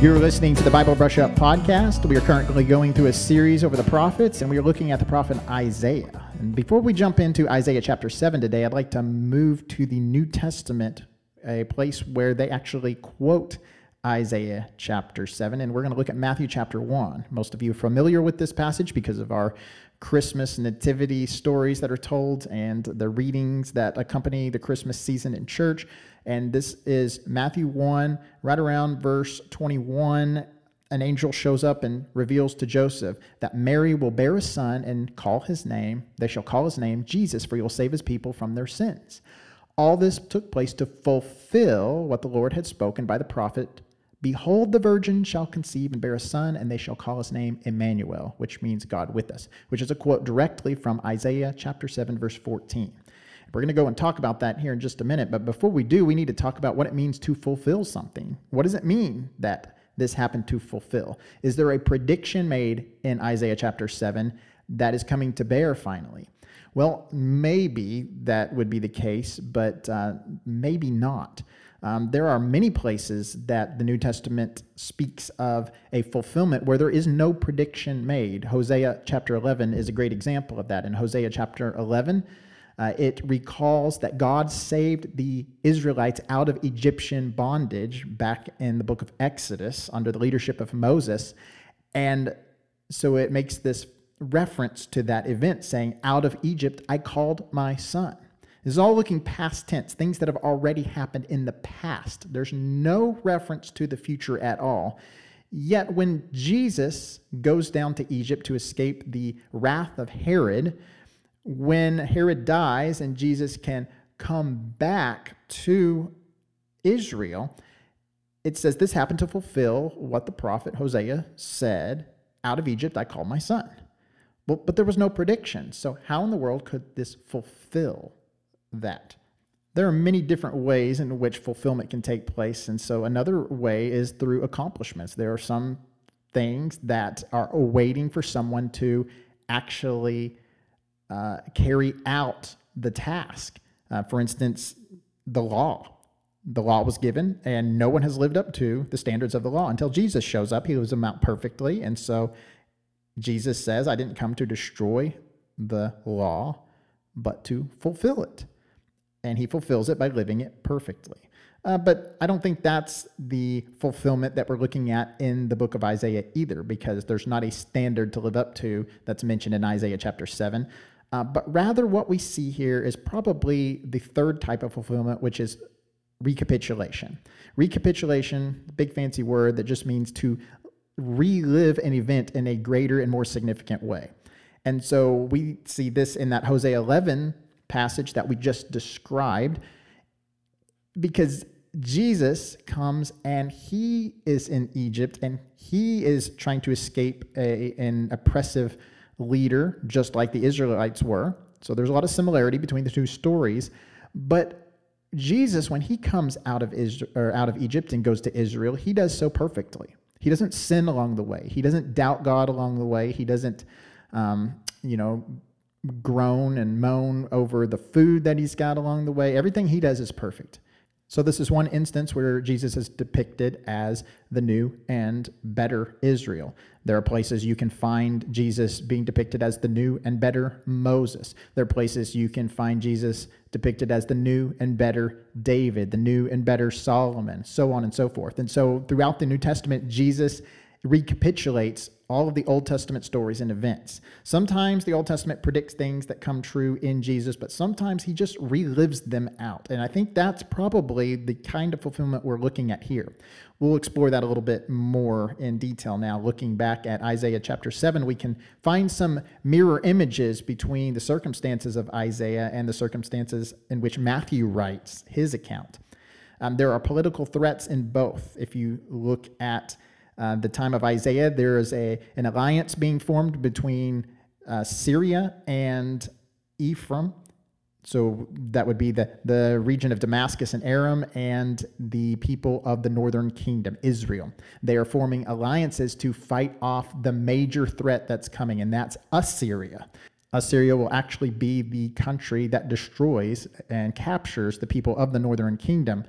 You're listening to the Bible Brush Up podcast. We are currently going through a series over the prophets, and we are looking at the prophet Isaiah. And before we jump into Isaiah chapter 7 today, I'd like to move to the New Testament, a place where they actually quote Isaiah chapter 7, and we're going to look at Matthew chapter 1. Most of you are familiar with this passage because of our Christmas nativity stories that are told and the readings that accompany the Christmas season in church. And this is Matthew 1, right around verse 21. An angel shows up and reveals to Joseph that Mary will bear a son and call his name. They shall call his name Jesus, for he will save his people from their sins. All this took place to fulfill what the Lord had spoken by the prophet. Behold, the virgin shall conceive and bear a son, and they shall call his name Emmanuel, which means God with us, which is a quote directly from Isaiah chapter 7, verse 14. We're going to go and talk about that here in just a minute, but before we do, we need to talk about what it means to fulfill something. What does it mean that this happened to fulfill? Is there a prediction made in Isaiah chapter 7 that is coming to bear finally? Well, maybe that would be the case, but maybe not. There are many places that the New Testament speaks of a fulfillment where there is no prediction made. Hosea chapter 11 is a great example of that. In Hosea chapter 11, it recalls that God saved the Israelites out of Egyptian bondage back in the book of Exodus under the leadership of Moses. And so it makes this reference to that event saying, out of Egypt I called my son. This is all looking past tense, things that have already happened in the past. There's no reference to the future at all. Yet when Jesus goes down to Egypt to escape the wrath of Herod, when Herod dies and Jesus can come back to Israel, it says this happened to fulfill what the prophet Hosea said, out of Egypt I called my son. Well, but there was no prediction, so how in the world could this fulfill that? There are many different ways in which fulfillment can take place, and so another way is through accomplishments. There are some things that are awaiting for someone to actually carry out the task. For instance, the law. The law was given, and no one has lived up to the standards of the law until Jesus shows up. He lives them out perfectly, and so Jesus says, I didn't come to destroy the law, but to fulfill it. And he fulfills it by living it perfectly. But I don't think that's the fulfillment that we're looking at in the book of Isaiah either, because there's not a standard to live up to that's mentioned in Isaiah chapter 7. But rather what we see here is probably the third type of fulfillment, which is recapitulation. Recapitulation, big fancy word that just means to relive an event in a greater and more significant way. And so we see this in that Hosea 11 passage that we just described, because Jesus comes and he is in Egypt and he is trying to escape an oppressive leader, just like the Israelites were. So there's a lot of similarity between the two stories. But Jesus, when he comes out of Israel, or out of Egypt and goes to Israel, he does so perfectly. He doesn't sin along the way. He doesn't doubt God along the way. He doesn't, groan and moan over the food that he's got along the way. Everything he does is perfect. So this is one instance where Jesus is depicted as the new and better Israel. There are places you can find Jesus being depicted as the new and better Moses. There are places you can find Jesus depicted as the new and better David, the new and better Solomon, so on and so forth. And so throughout the New Testament, Jesus recapitulates all of the Old Testament stories and events. Sometimes the Old Testament predicts things that come true in Jesus, but sometimes he just relives them out. And I think that's probably the kind of fulfillment we're looking at here. We'll explore that a little bit more in detail now. Looking back at Isaiah chapter 7, we can find some mirror images between the circumstances of Isaiah and the circumstances in which Matthew writes his account. There are political threats in both. If you look at the time of Isaiah, there is an alliance being formed between Syria and Ephraim. So that would be the region of Damascus and Aram and the people of the northern kingdom, Israel. They are forming alliances to fight off the major threat that's coming, and that's Assyria. Assyria will actually be the country that destroys and captures the people of the northern kingdom.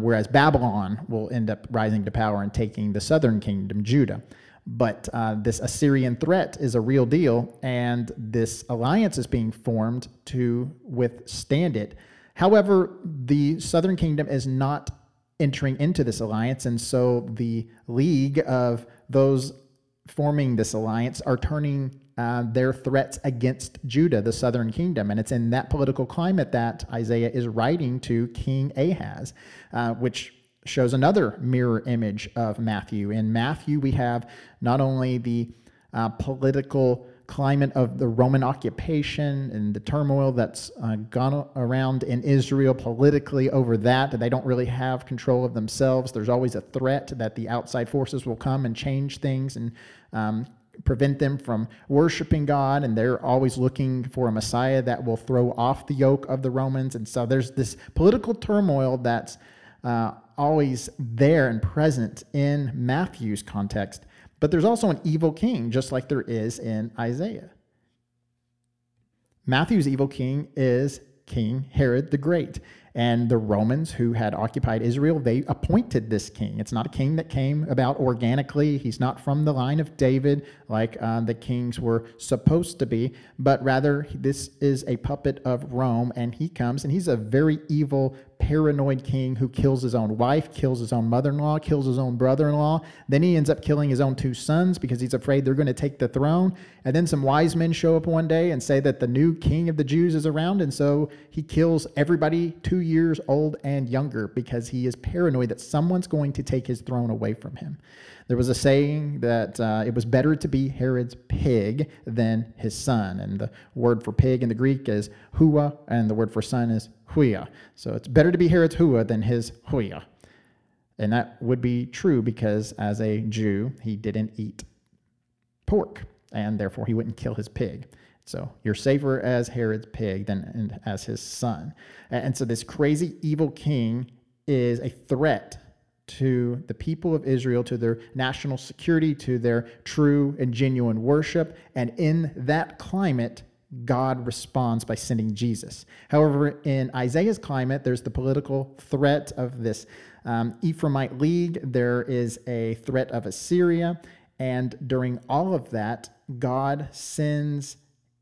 whereas Babylon will end up rising to power and taking the southern kingdom, Judah. But this Assyrian threat is a real deal, and this alliance is being formed to withstand it. However, the southern kingdom is not entering into this alliance, and so the league of those forming this alliance are turning their threats against Judah, the southern kingdom. And it's in that political climate that Isaiah is writing to King Ahaz, which shows another mirror image of Matthew. In Matthew, we have not only the political climate of the Roman occupation and the turmoil that's gone around in Israel politically over that. They don't really have control of themselves. There's always a threat that the outside forces will come and change things and prevent them from worshiping God, and they're always looking for a Messiah that will throw off the yoke of the Romans. And so there's this political turmoil that's always there and present in Matthew's context. But there's also an evil king, just like there is in Isaiah. Matthew's evil king is King Herod the Great. And the Romans who had occupied Israel, they appointed this king. It's not a king that came about organically. He's not from the line of David like the kings were supposed to be, but rather this is a puppet of Rome, and he comes, and he's a very evil, paranoid king who kills his own wife, kills his own mother-in-law, kills his own brother-in-law. Then he ends up killing his own two sons because he's afraid they're going to take the throne. And then some wise men show up one day and say that the new king of the Jews is around, and so he kills everybody 2 years old and younger because he is paranoid that someone's going to take his throne away from him. There was a saying that it was better to be Herod's pig than his son. And the word for pig in the Greek is hua, and the word for son is huia. So it's better to be Herod's hua than his huia. And that would be true because as a Jew, he didn't eat pork, and therefore he wouldn't kill his pig. So you're safer as Herod's pig than as his son. And so this crazy evil king is a threat to the people of Israel, to their national security, to their true and genuine worship. And in that climate, God responds by sending Jesus. However, in Isaiah's climate, there's the political threat of this Ephraimite league. There is a threat of Assyria. And during all of that, God sends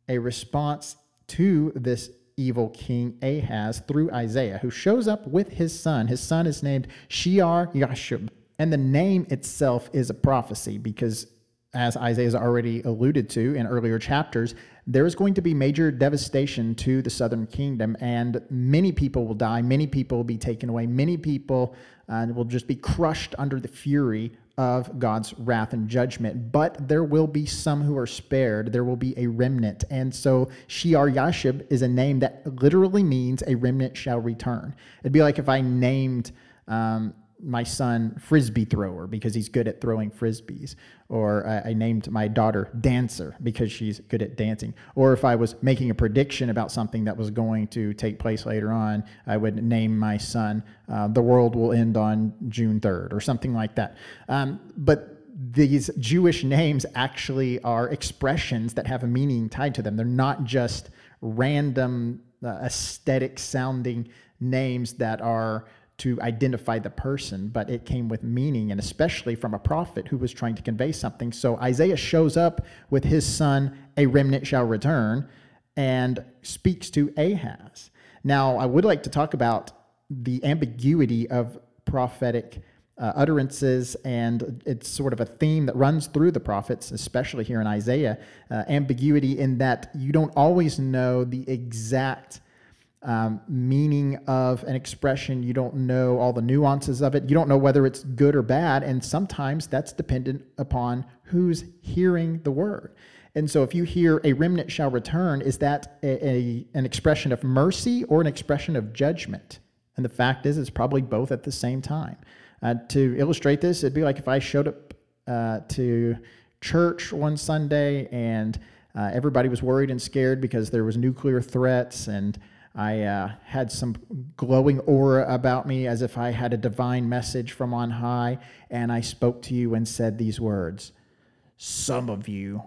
a response to this evil king Ahaz through Isaiah, who shows up with his son. His son is named Shear-Jashub. And the name itself is a prophecy because, as Isaiah's already alluded to in earlier chapters, there is going to be major devastation to the southern kingdom, and many people will die, many people will be taken away, many people will just be crushed under the fury of God's wrath and judgment, but there will be some who are spared. There will be a remnant. And so Shear-Jashub is a name that literally means a remnant shall return. It'd be like if I named my son Frisbee Thrower because he's good at throwing Frisbees, or I named my daughter Dancer because she's good at dancing, or if I was making a prediction about something that was going to take place later on, I would name my son The World Will End on June 3rd or something like that. But these Jewish names actually are expressions that have a meaning tied to them. They're not just random aesthetic sounding names that are to identify the person, but it came with meaning, and especially from a prophet who was trying to convey something. So Isaiah shows up with his son, a remnant shall return, and speaks to Ahaz. Now, I would like to talk about the ambiguity of prophetic utterances, and it's sort of a theme that runs through the prophets, especially here in Isaiah, ambiguity in that you don't always know the exact meaning of an expression. You don't know all the nuances of it. You don't know whether it's good or bad, and sometimes that's dependent upon who's hearing the word. And so if you hear a remnant shall return, is that an expression of mercy or an expression of judgment? And the fact is, it's probably both at the same time. To illustrate this, it'd be like if I showed up to church one Sunday and everybody was worried and scared because there was nuclear threats, and I had some glowing aura about me as if I had a divine message from on high, and I spoke to you and said these words: "Some of you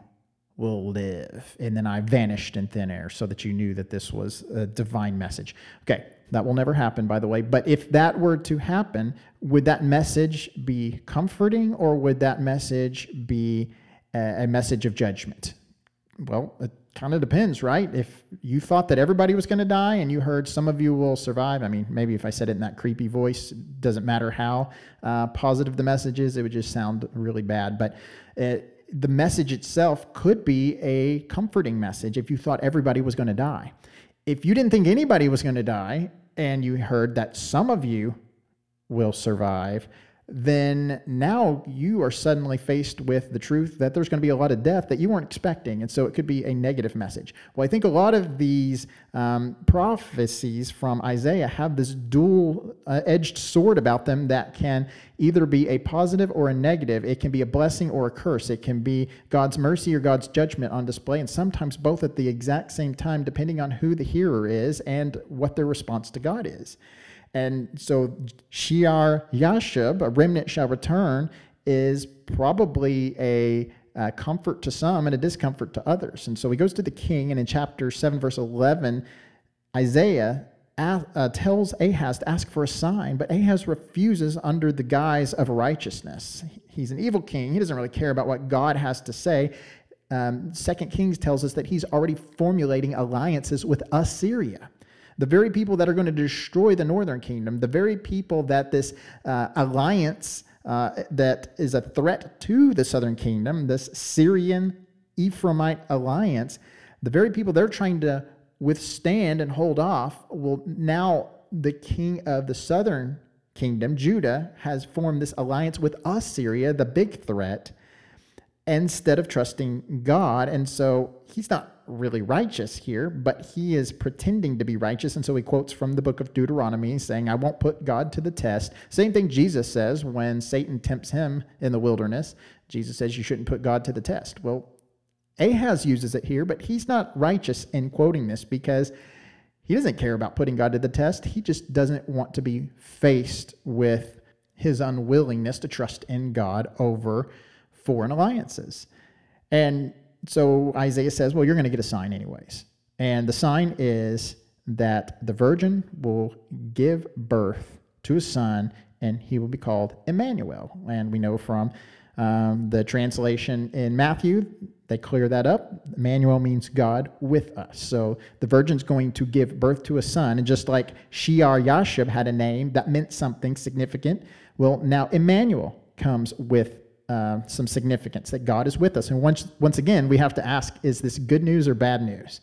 will live. And then I vanished in thin air so that you knew that this was a divine message. Okay, that will never happen, by the way. But if that were to happen, would that message be comforting, or would that message be a message of judgment? Well, it kind of depends, right? If you thought that everybody was going to die and you heard some of you will survive, I mean, maybe if I said it in that creepy voice, it doesn't matter how positive the message is, it would just sound really bad. But the message itself could be a comforting message if you thought everybody was going to die. If you didn't think anybody was going to die and you heard that some of you will survive, then now you are suddenly faced with the truth that there's going to be a lot of death that you weren't expecting, and so it could be a negative message. Well, I think a lot of these prophecies from Isaiah have this dual-edged sword about them that can either be a positive or a negative. It can be a blessing or a curse. It can be God's mercy or God's judgment on display, and sometimes both at the exact same time, depending on who the hearer is and what their response to God is. And so Shear-Jashub, a remnant shall return, is probably a comfort to some and a discomfort to others. And so he goes to the king, and in chapter 7, verse 11, Isaiah tells Ahaz to ask for a sign, but Ahaz refuses under the guise of righteousness. He's an evil king. He doesn't really care about what God has to say. 2 Kings tells us that he's already formulating alliances with Assyria. The very people that are going to destroy the northern kingdom, the very people that this alliance that is a threat to the southern kingdom, this Syrian Ephraimite alliance, the very people they're trying to withstand and hold off, will now the king of the southern kingdom, Judah, has formed this alliance with Assyria, the big threat, instead of trusting God. And so he's not really righteous here, but he is pretending to be righteous. And so he quotes from the book of Deuteronomy saying, I won't put God to the test. Same thing Jesus says when Satan tempts him in the wilderness. Jesus says you shouldn't put God to the test. Well, Ahaz uses it here, but he's not righteous in quoting this because he doesn't care about putting God to the test. He just doesn't want to be faced with his unwillingness to trust in God over foreign alliances. And so Isaiah says, well, you're going to get a sign anyways. And the sign is that the virgin will give birth to a son, and he will be called Emmanuel. And we know from the translation in Matthew, they clear that up. Emmanuel means God with us. So the virgin's going to give birth to a son. And just like Shear-Jashub had a name that meant something significant, well, now Emmanuel comes with some significance, that God is with us. And once again, we have to ask, is this good news or bad news?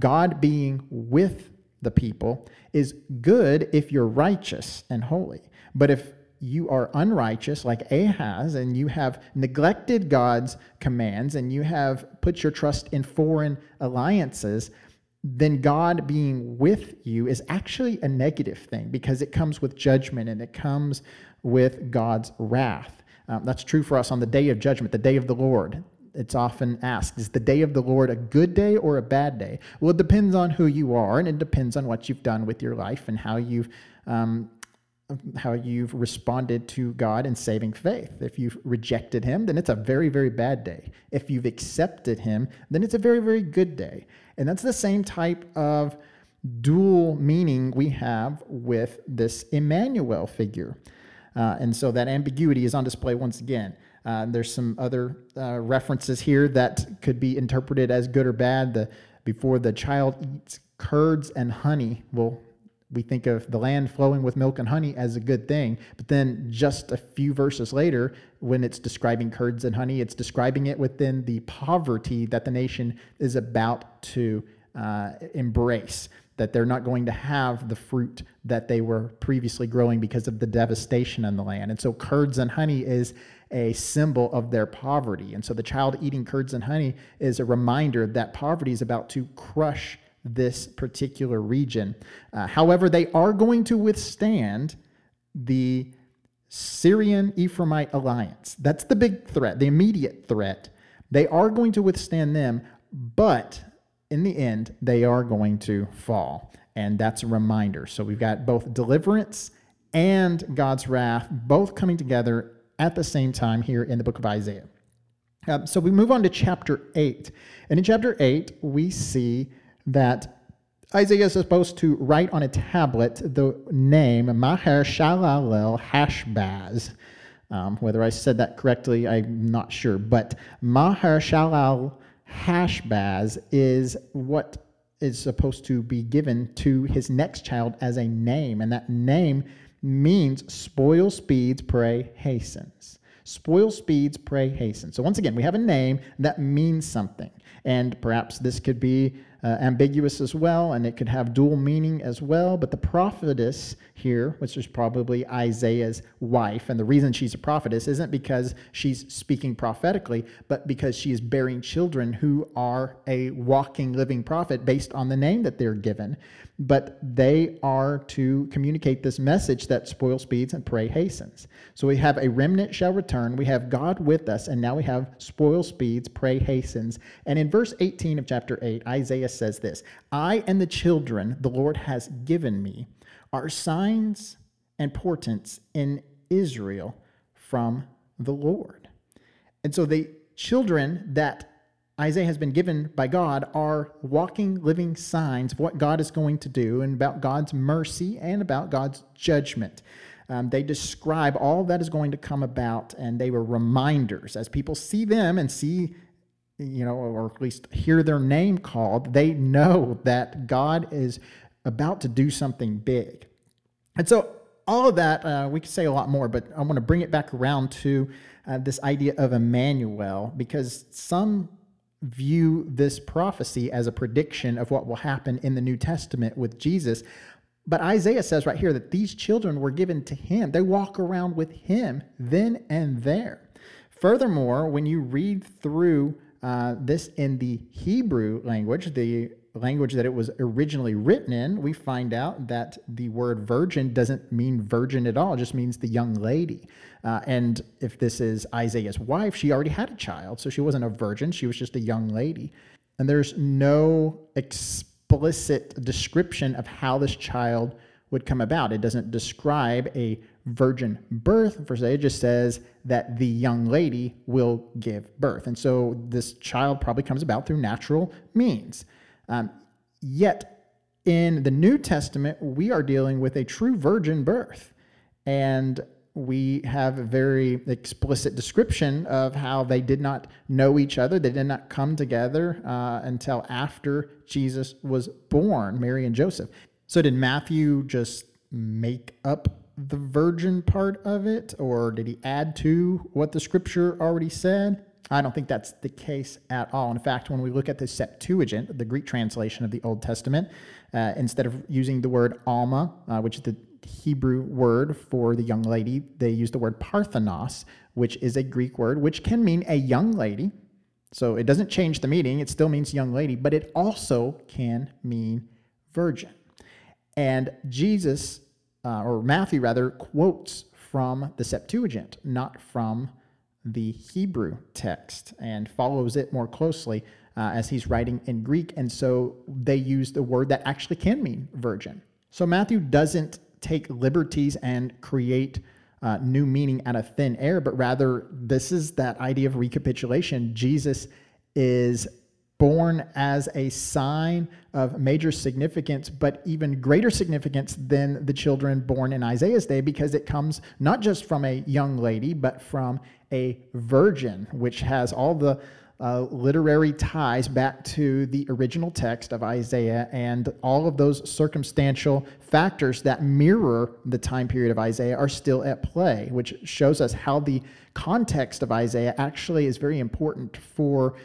God being with the people is good if you're righteous and holy. But if you are unrighteous like Ahaz and you have neglected God's commands and you have put your trust in foreign alliances, then God being with you is actually a negative thing because it comes with judgment and it comes with God's wrath. That's true for us on the day of judgment, the day of the Lord. It's often asked, is the day of the Lord a good day or a bad day? Well, it depends on who you are, and it depends on what you've done with your life and how you've responded to God in saving faith. If you've rejected him, then it's a very, very bad day. If you've accepted him, then it's a very, very good day. And that's the same type of dual meaning we have with this Emmanuel figure. And so that ambiguity is on display once again. There's some other references here that could be interpreted as good or bad. Before the child eats curds and honey, well, we think of the land flowing with milk and honey as a good thing. But then just a few verses later, when it's describing curds and honey, it's describing it within the poverty that the nation is about to embrace, that they're not going to have the fruit that they were previously growing because of the devastation in the land. And so curds and honey is a symbol of their poverty. And so the child eating curds and honey is a reminder that poverty is about to crush this particular region. However, they are going to withstand the Syrian Ephraimite alliance. That's the big threat, the immediate threat. They are going to withstand them, but in the end, they are going to fall, and that's a reminder. So we've got both deliverance and God's wrath both coming together at the same time here in the book of Isaiah. So we move on to chapter 8. And in chapter 8, we see that Isaiah is supposed to write on a tablet the name Maher Shalal Hashbaz. Whether I said that correctly, I'm not sure. But Maher Shalal Hashbaz is what is supposed to be given to his next child as a name. And that name means spoil speeds, pray hastens. Spoil speeds, pray hasten. So once again, we have a name that means something. And perhaps this could be ambiguous as well, and it could have dual meaning as well. But the prophetess here, which is probably Isaiah's wife, and the reason she's a prophetess isn't because she's speaking prophetically, but because she is bearing children who are a walking, living prophet based on the name that they're given. But they are to communicate this message that spoil speeds and prey hastens. So we have a remnant shall return, we have God with us, and now we have spoil speeds, prey hastens. And in verse 18 of chapter 8, Isaiah says this, I and the children the Lord has given me are signs and portents in Israel from the Lord. And so the children that Isaiah has been given by God are walking, living signs of what God is going to do and about God's mercy and about God's judgment. They describe all that is going to come about, and they were reminders. As people see them and see, or at least hear their name called, they know that God is about to do something big. And so all of that, we could say a lot more, but I want to bring it back around to this idea of Emmanuel, because some view this prophecy as a prediction of what will happen in the New Testament with Jesus. But Isaiah says right here that these children were given to him. They walk around with him then and there. Furthermore, when you read through this in the Hebrew language, the language that it was originally written in, we find out that the word virgin doesn't mean virgin at all. It just means the young lady. And if this is Isaiah's wife, she already had a child, so she wasn't a virgin. She was just a young lady. And there's no explicit description of how this child would come about. It doesn't describe a virgin birth, per se. It just says that the young lady will give birth. And so this child probably comes about through natural means. Yet in the New Testament, we are dealing with a true virgin birth, and we have a very explicit description of how they did not know each other. They did not come together until after Jesus was born, Mary and Joseph. So did Matthew just make up the virgin part of it, or did he add to what the scripture already said? I don't think that's the case at all. In fact, when we look at the Septuagint, the Greek translation of the Old Testament, instead of using the word Alma, which is the Hebrew word for the young lady, they use the word Parthenos, which is a Greek word, which can mean a young lady. So it doesn't change the meaning. It still means young lady, but it also can mean virgin. And Jesus, or Matthew rather, quotes from the Septuagint, not from the Hebrew text, and follows it more closely as he's writing in Greek. And so they use the word that actually can mean virgin. So Matthew doesn't take liberties and create new meaning out of thin air, but rather this is that idea of recapitulation. Jesus is born as a sign of major significance, but even greater significance than the children born in Isaiah's day, because it comes not just from a young lady, but from a virgin, which has all the literary ties back to the original text of Isaiah and all of those circumstantial factors that mirror the time period of Isaiah are still at play, which shows us how the context of Isaiah actually is very important for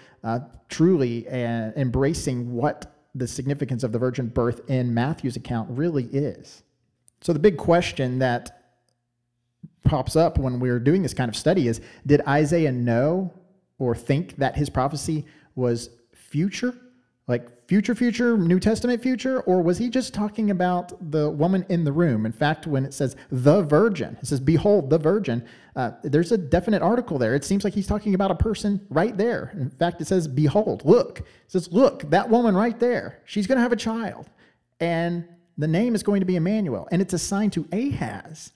truly embracing what the significance of the virgin birth in Matthew's account really is. So the big question that pops up when we're doing this kind of study is, did Isaiah know or think that his prophecy was future? Like future, New Testament future? Or was he just talking about the woman in the room? In fact, when it says the virgin, it says, behold, the virgin, there's a definite article there. It seems like he's talking about a person right there. In fact, it says, behold, look. It says, look, that woman right there, she's going to have a child. And the name is going to be Emmanuel. And it's assigned to Ahaz.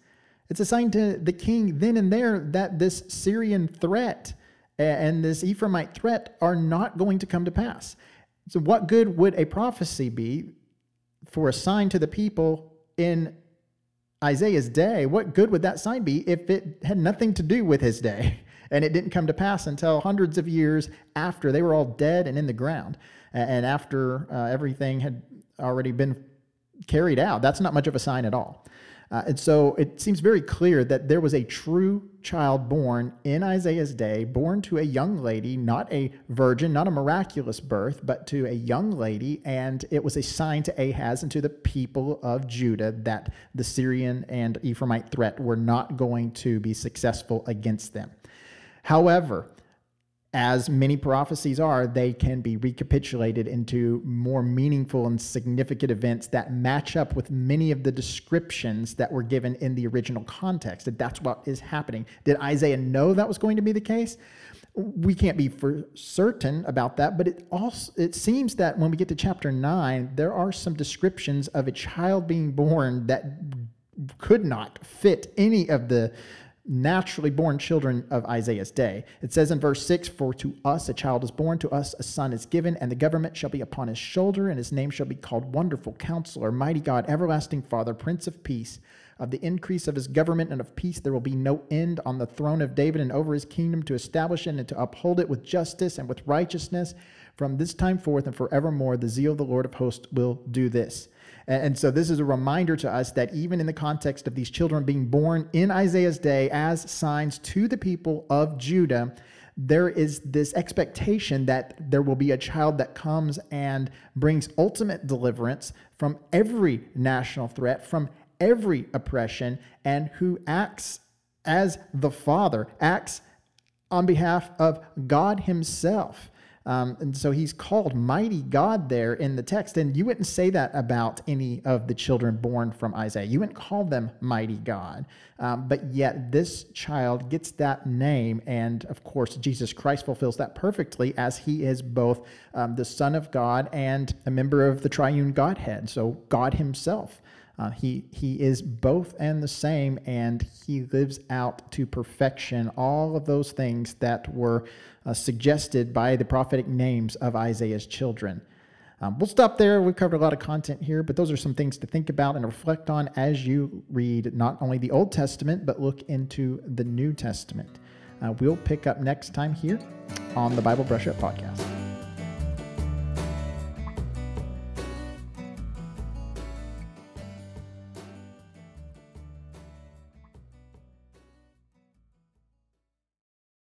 It's assigned to the king then and there that this Syrian threat and this Ephraimite threat are not going to come to pass. So what good would a prophecy be for a sign to the people in Isaiah's day? What good would that sign be if it had nothing to do with his day and it didn't come to pass until hundreds of years after they were all dead and in the ground and after everything had already been carried out? That's not much of a sign at all. And so it seems very clear that there was a true child born in Isaiah's day, born to a young lady, not a virgin, not a miraculous birth, but to a young lady. And it was a sign to Ahaz and to the people of Judah that the Syrian and Ephraimite threat were not going to be successful against them. However, as many prophecies are, they can be recapitulated into more meaningful and significant events that match up with many of the descriptions that were given in the original context. And that's what is happening. Did Isaiah know that was going to be the case? We can't be for certain about that, but it seems that when we get to chapter 9, there are some descriptions of a child being born that could not fit any of the naturally born children of Isaiah's day. It says in verse 6, "For to us a child is born, to us a son is given, and the government shall be upon his shoulder, and his name shall be called Wonderful Counselor, Mighty God, Everlasting Father, Prince of Peace. Of the increase of his government and of peace there will be no end, on the throne of David and over his kingdom, to establish it and to uphold it with justice and with righteousness. From this time forth and forevermore, the zeal of the Lord of hosts will do this." And so this is a reminder to us that even in the context of these children being born in Isaiah's day as signs to the people of Judah, there is this expectation that there will be a child that comes and brings ultimate deliverance from every national threat, from every oppression, and who acts as the Father, acts on behalf of God himself. And so he's called Mighty God there in the text. And you wouldn't say that about any of the children born from Isaiah. You wouldn't call them Mighty God. But yet this child gets that name. And of course, Jesus Christ fulfills that perfectly, as he is both the Son of God and a member of the triune Godhead. So God himself. He is both and the same, and he lives out to perfection all of those things that were suggested by the prophetic names of Isaiah's children. We'll stop there. We've covered a lot of content here, but those are some things to think about and reflect on as you read not only the Old Testament, but look into the New Testament. We'll pick up next time here on the Bible Brush Up Podcast.